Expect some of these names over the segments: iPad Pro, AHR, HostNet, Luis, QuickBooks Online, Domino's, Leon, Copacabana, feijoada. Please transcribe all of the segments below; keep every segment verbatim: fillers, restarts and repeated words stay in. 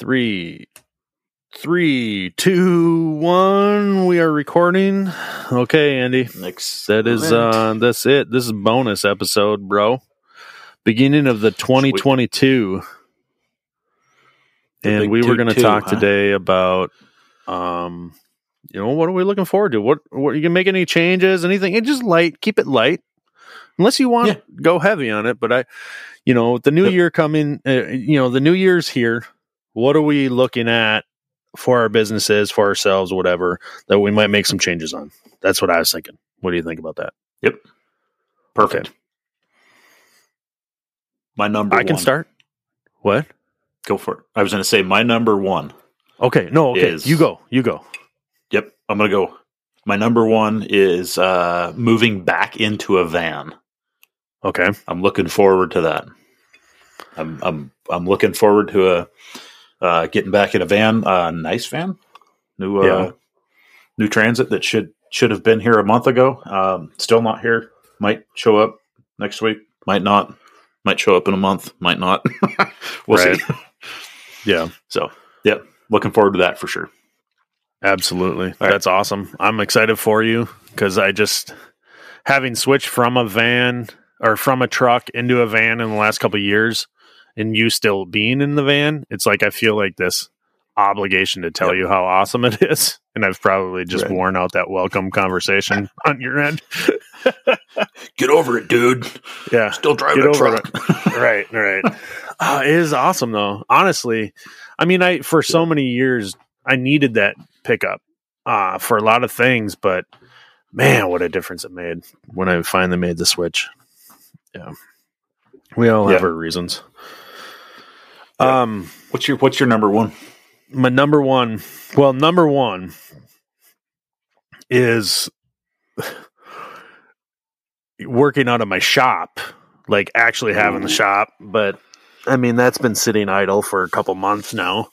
Three, three, two, one. We are recording. Okay, Andy. Next, that is uh, that's it. This is bonus episode, bro. Beginning of the twenty twenty-two, the and we were going to talk huh? today about, um, you know, what are we looking forward to? What, what are you going to make any changes? Anything? It just light. Keep it light. Unless you want yeah. to go heavy on it, but I, you know, the new year coming, uh, you know, the new year's here. What are we looking at for our businesses, for ourselves, whatever, that we might make some changes on? That's what I was thinking. What do you think about that? Yep. Perfect. Okay. My number I one. I can start. What? Go for it. I was going to say my number one. Okay. No, okay. Is, you go. You go. Yep. I'm going to go. My number one is uh, moving back into a van. Okay, I'm looking forward to that. I'm I'm I'm looking forward to a uh, getting back in a van, a uh, nice van, new uh, yeah. new Transit that should should have been here a month ago. Um, still not here. Might show up next week. Might not. Might show up in a month. Might not. We'll right. see. Yeah. So yeah, looking forward to that for sure. Absolutely. All That's right. awesome. I'm excited for you because I just having switched from a van. Or from a truck into a van in the last couple of years, and you still being in the van, it's like I feel like this obligation to tell yep. you how awesome it is. And I've probably just right. worn out that welcome conversation on your end. Get over it, dude. Yeah, still driving a truck. It. Right, right. Uh, it is awesome, though. Honestly, I mean, I for so many years I needed that pickup uh, for a lot of things, but man, what a difference it made when I finally made the switch. Yeah, we all yeah. have our reasons. Yeah. Um, what's your what's your number one? My number one, well, number one is working out of my shop, like actually having the shop. But I mean, that's been sitting idle for a couple months now,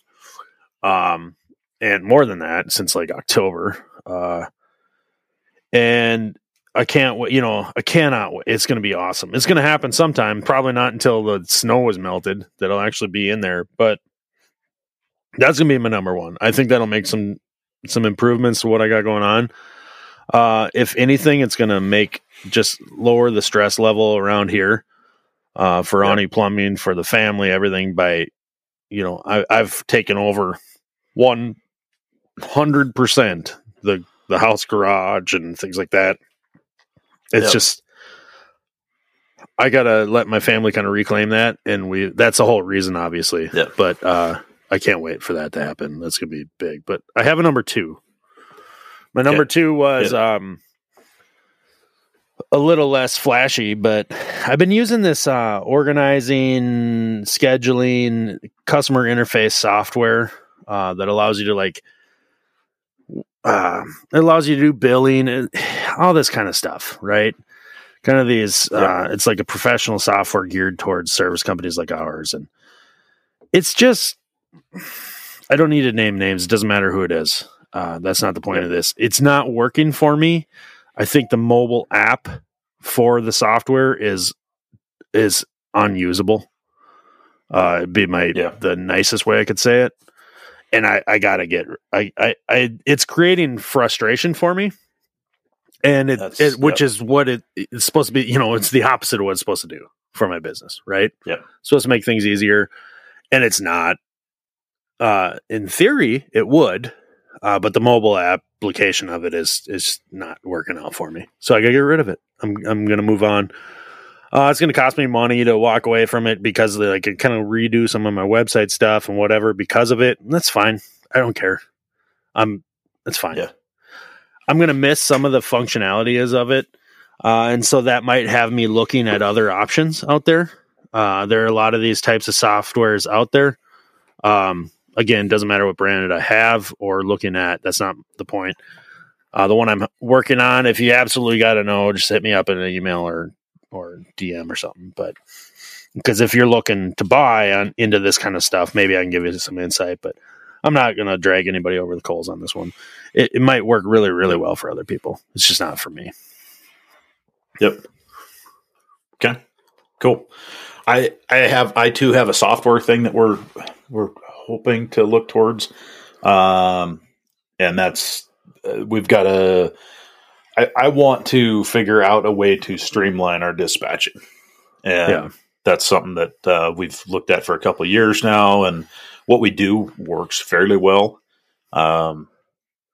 um, and more than that since like October, uh, and. I can't wait, you know, I cannot wait. It's going to be awesome. It's going to happen sometime, probably not until the snow is melted that I'll actually be in there, but that's going to be my number one. I think that'll make some, some improvements to what I got going on. Uh, if anything, it's going to make just lower the stress level around here uh, for yeah. Ani Plumbing, for the family, everything by, you know, I, I've taken over one hundred percent the, the house garage and things like that. It's yep. just, I gotta let my family kind of reclaim that. And we, that's the whole reason, obviously, yep. but, uh, I can't wait for that to happen. That's going to be big, but I have a number two. My number yep. two was, yep. um, a little less flashy, but I've been using this, uh, organizing, scheduling, customer interface software, uh, that allows you to like, Uh, it allows you to do billing and all this kind of stuff, right? Kind of these, yeah. uh, it's like a professional software geared towards service companies like ours. And it's just, I don't need to name names. It doesn't matter who it is. Uh, that's not the point yeah. of this. It's not working for me. I think the mobile app for the software is, is unusable. Uh, it'd be my, yeah. the nicest way I could say it. And I, I gotta get, I, I, I, it's creating frustration for me, and it, it which yep. is what it, it's supposed to be. You know, it's the opposite of what it's supposed to do for my business, right? Yeah, supposed to make things easier, and it's not. Uh, in theory, it would, uh, but the mobile application of it is is not working out for me. So I gotta get rid of it. I'm I'm gonna move on. Uh, it's going to cost me money to walk away from it because of the, I could kind of redo some of my website stuff and whatever because of it. And that's fine. I don't care. I'm, that's fine. Yeah. I'm going to miss some of the functionality is of it. Uh, and so that might have me looking at other options out there. Uh, there are a lot of these types of softwares out there. Um, again, doesn't matter what brand I have or looking at. That's not the point. Uh, the one I'm working on, if you absolutely got to know, just hit me up in an email or or D M or something. But because if you're looking to buy on into this kind of stuff, maybe I can give you some insight, but I'm not going to drag anybody over the coals on this one. It, it might work really, really well for other people. It's just not for me. Yep. Okay, cool. I, I have, I too have a software thing that we're, we're hoping to look towards. Um, and that's, uh, we've got a, I, I want to figure out a way to streamline our dispatching. And yeah. that's something that uh, we've looked at for a couple of years now. And what we do works fairly well. Um,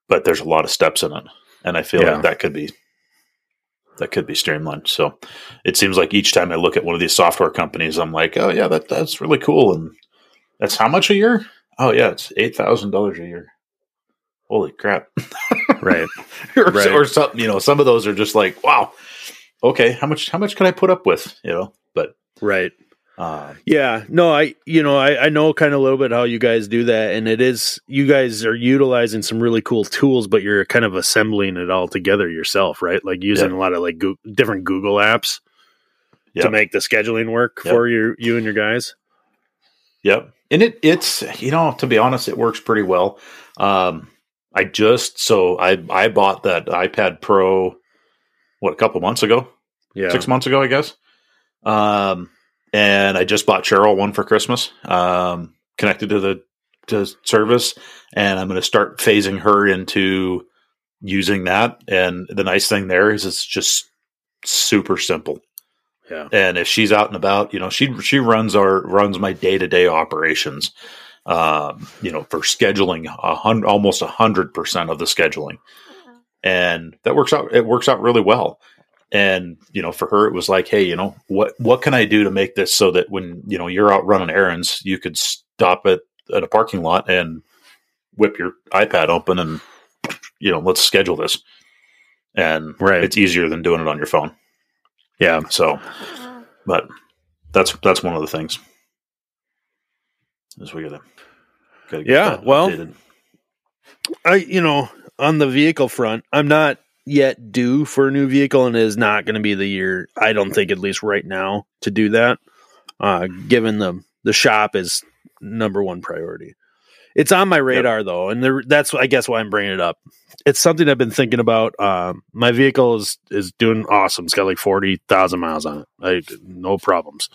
but there's a lot of steps in it. And I feel yeah. like that could be, that could be streamlined. So it seems like each time I look at one of these software companies, I'm like, oh yeah, that that's really cool. And that's how much a year? Oh yeah. It's eight thousand dollars a year. Holy crap. Right. or, right. or something, you know, some of those are just like, wow, okay. How much, how much can I put up with, you know, but right. Uh, yeah, no, I, you know, I, I know kind of a little bit how you guys do that, and it is, you guys are utilizing some really cool tools, but you're kind of assembling it all together yourself, right? Like using yeah. a lot of like go- different Google apps yep. to make the scheduling work yep. for your, you and your guys. Yep. And it, it's, you know, to be honest, it works pretty well. Um, I just, so I, I bought that iPad Pro, what, a couple months ago? Yeah. Six months ago, I guess. Um, And I just bought Cheryl one for Christmas, um, connected to the to service, and I'm going to start phasing her into using that. And the nice thing there is it's just super simple. Yeah. And if she's out and about, you know, she she runs our runs my day to day operations. Um, you know, for scheduling a hundred, almost a hundred percent of the scheduling, and that works out. It works out really well. And, you know, for her, it was like, hey, you know, what, what can I do to make this so that when, you know, you're out running errands, you could stop at, at a parking lot and whip your iPad open and, you know, let's schedule this. And right. it's easier than doing it on your phone. Yeah. So, but that's, that's one of the things. Is we gotta, gotta get yeah. Well, updated. I, you know, on the vehicle front, I'm not yet due for a new vehicle, and it is not going to be the year, I don't think, at least right now, to do that, uh given the the shop is number one priority. It's on my radar yep. though, and there, that's I guess why I'm bringing it up. It's something I've been thinking about. Um my vehicle is is doing awesome. It's got like forty thousand miles on it, I, no problems.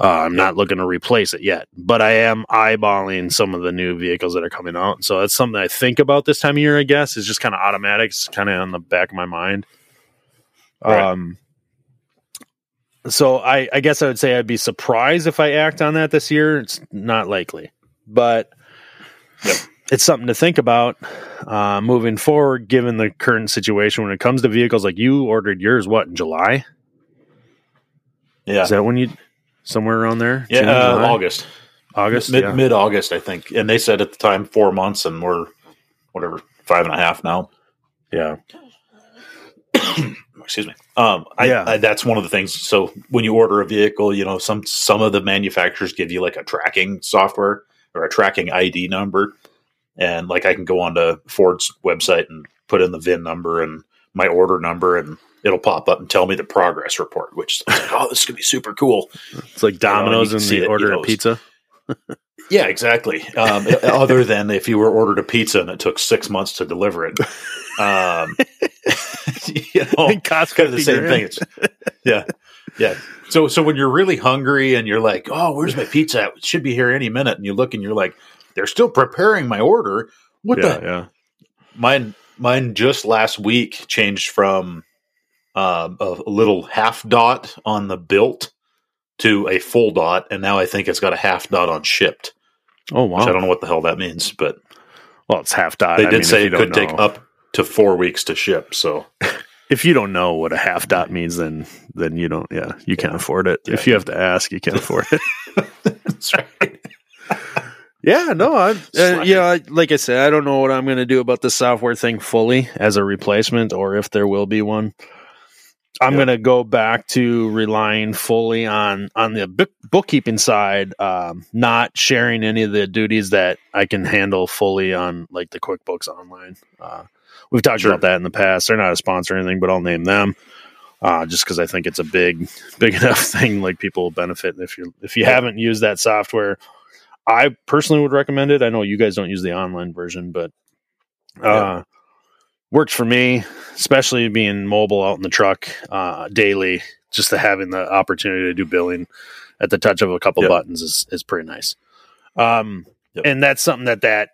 uh, I'm yep. not looking to replace it yet, but I am eyeballing some of the new vehicles that are coming out. So that's something I think about this time of year, I guess. It's just kind of automatic. It's kind of on the back of my mind. Right. Um, so I, I guess I would say I'd be surprised if I act on that this year. It's not likely, but yep. it's something to think about, uh, moving forward, given the current situation when it comes to vehicles. Like, you ordered yours, what, in July? Yeah. Is that when you... Somewhere around there? Yeah, June, uh, August. August? Mid, yeah. Mid-August, I think. And they said at the time four months, and we're, whatever, five and a half now. Yeah. Excuse me. Um, yeah. I, I, that's one of the things. So when you order a vehicle, you know, some some of the manufacturers give you like a tracking software or a tracking I D number. And like I can go onto Ford's website and put in the V I N number and my order number, and it'll pop up and tell me the progress report, which is like, oh, this is going to be super cool. It's like Domino's, you know, and the it, order you know, a pizza. Yeah, exactly. Um, other than if you were ordered a pizza and it took six months to deliver it. Um, you know, it costs kind of the same grand. Thing. It's, yeah. Yeah. So, so when you're really hungry and you're like, oh, where's my pizza at? It should be here any minute. And you look and you're like, they're still preparing my order. What yeah, the? Yeah. Mine, mine just last week changed from, Uh, a little half dot on the built to a full dot, and now I think it's got a half dot on shipped. Oh wow! Which I don't know what the hell that means, but well, it's half dot. They did I mean, say it could know. take up to four weeks to ship. So if you don't know what a half dot means, then then you don't. Yeah, you can't yeah. afford it. Yeah. If you have to ask, you can't afford it. That's right. Yeah, no, I, uh, yeah, I, like I said, I don't know what I'm going to do about the software thing fully as a replacement, or if there will be one. I'm yep. going to go back to relying fully on, on the book, bookkeeping side, um, not sharing any of the duties that I can handle fully on like the QuickBooks Online. Uh, we've talked sure. about that in the past. They're not a sponsor or anything, but I'll name them uh, just because I think it's a big, big enough thing. Like, people will benefit. And if you if you haven't used that software, I personally would recommend it. I know you guys don't use the online version, but uh, yep. works for me, especially being mobile out in the truck uh, daily. Just to having the opportunity to do billing at the touch of a couple yep. buttons is, is pretty nice. Um, Yep. And that's something that that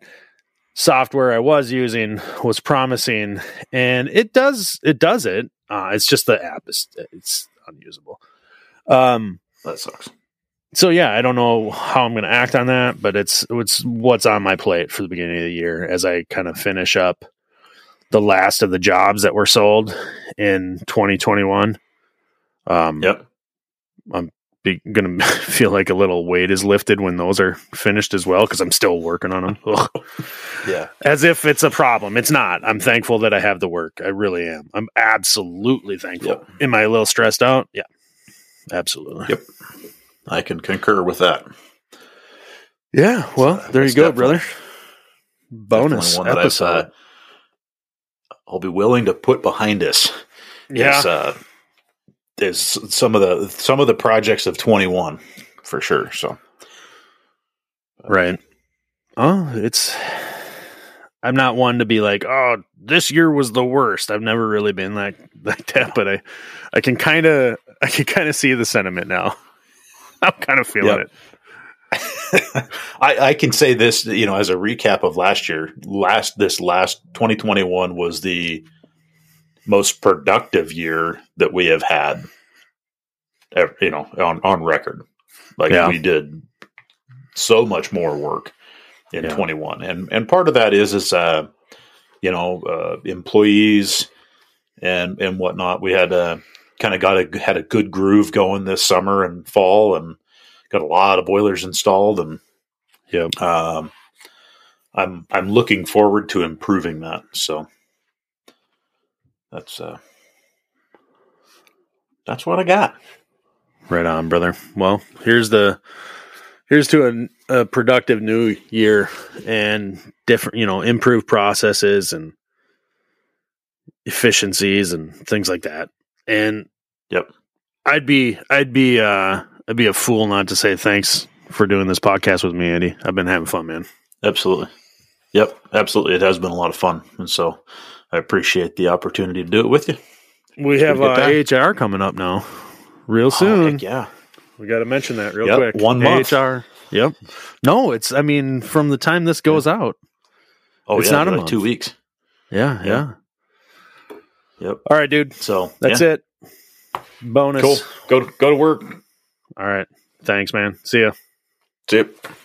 software I was using was promising, and it does it does it. Uh, it's just the app is it's unusable. Um, that sucks. So yeah, I don't know how I'm going to act on that, but it's it's what's on my plate for the beginning of the year as I kind of finish up the last of the jobs that were sold in twenty twenty-one. Um, yep, I'm be- going to feel like a little weight is lifted when those are finished as well, because I'm still working on them. Yeah, as if it's a problem. It's not. I'm thankful that I have the work. I really am. I'm absolutely thankful. Yep. Am I a little stressed out? Yeah, absolutely. Yep. I can concur with that. Yeah, well, so there you go, brother. Bonus one episode. That uh, I'll be willing to put behind us. Yeah, is, uh, is some of the some of the projects of twenty-one for sure. So, right. Oh, it's. I'm not one to be like, oh, this year was the worst. I've never really been like like that, but I, I can kind of I can kind of see the sentiment now. I'm kind of feeling yep. it. I, I can say this, you know, as a recap of last year, last, this last twenty twenty-one was the most productive year that we have had, ever, you know, on, on record. Like yeah. we did so much more work in yeah. twenty-one. And, and part of that is, is, uh, you know, uh, employees and, and whatnot. We had, uh, kind of got a, had a good groove going this summer and fall, and got a lot of boilers installed. And yeah, um, I'm I'm looking forward to improving that. So that's uh, that's what I got. Right on, brother. Well, here's the here's to a, a productive new year and different, you know, improved processes and efficiencies and things like that. And yep, I'd be, I'd be, uh, I'd be a fool not to say thanks for doing this podcast with me, Andy. I've been having fun, man. Absolutely. Yep. Absolutely. It has been a lot of fun. And so I appreciate the opportunity to do it with you. We it's have uh, A H R coming up now real soon. Oh, yeah. We got to mention that real yep. quick. One month. A H R. Yep. No, it's, I mean, from the time this goes yeah. out, oh, it's yeah, not a like month. Two weeks. Yeah. Yeah. yeah. Yep. All right, dude. So that's yeah. it. Bonus. Cool. Go to, go to work. All right. Thanks, man. See ya. See ya.